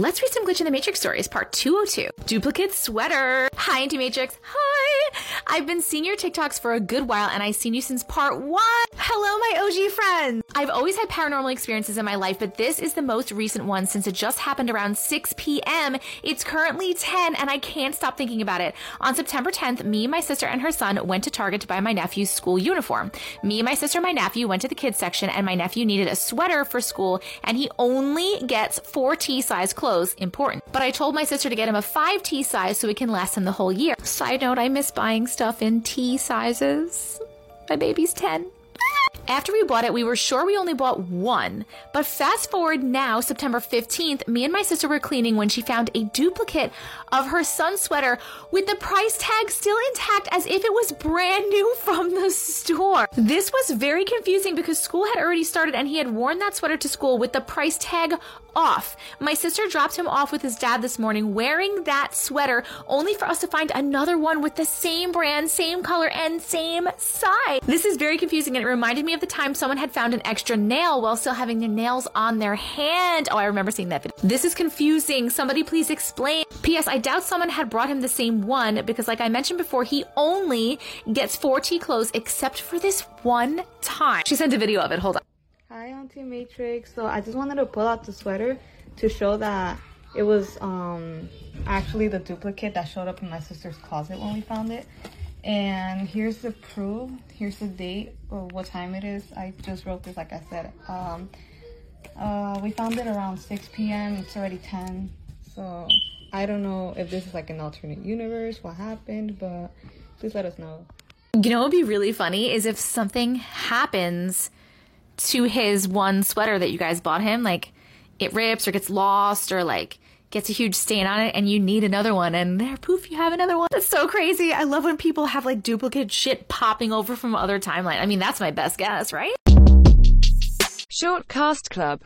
Let's read some Glitch in the Matrix stories, part 202. Duplicate sweater. Hi, Anti-Matrix. Hi. I've been seeing your TikToks for a good while, and I've seen you since part 1. Hello, my OG friends. I've always had paranormal experiences in my life, but this is the most recent one since it just happened around 6 p.m. It's currently 10, and I can't stop thinking about it. On September 10th, me, my sister, and her son went to Target to buy my nephew's school uniform. Me, my sister, and my nephew went to the kids section, and my nephew needed a sweater for school, and he only gets 4T size clothes. Important. But I told my sister to get him a 5T size so it can last him the whole year. Side note, I miss buying stuff in T sizes. My baby's 10. After we bought it, we were sure we only bought one. But fast forward now, September 15th, me and my sister were cleaning when she found a duplicate of her son's sweater with the price tag still intact as if it was brand new from the store. This was very confusing because school had already started and he had worn that sweater to school with the price tag off. My sister dropped him off with his dad this morning wearing that sweater only for us to find another one with the same brand, same color, and same size. This is very confusing and it reminded me of the time someone had found an extra nail while still having their nails on their hand. Oh, I remember seeing that video. This is confusing. Somebody please explain. P.S. I doubt someone had brought him the same one because like I mentioned before, he only gets 4T clothes except for this one time. She sent a video of it. Hold on. Hi, Auntie Matrix. So I just wanted to pull out the sweater to show that it was actually the duplicate that showed up in my sister's closet when we found it. And here's the proof. Here's the date or what time it is. I just wrote this, like I said. We found it around 6 p.m. It's already 10. So I don't know if this is like an alternate universe, what happened, but please let us know. You know what would be really funny is if something happens to his one sweater that you guys bought him, like it rips or gets lost or like gets a huge stain on it and you need another one and there, poof, you have another one. That's so crazy. I love when people have like duplicate shit popping over from other timeline. I mean, that's my best guess, right? Shortcast Club.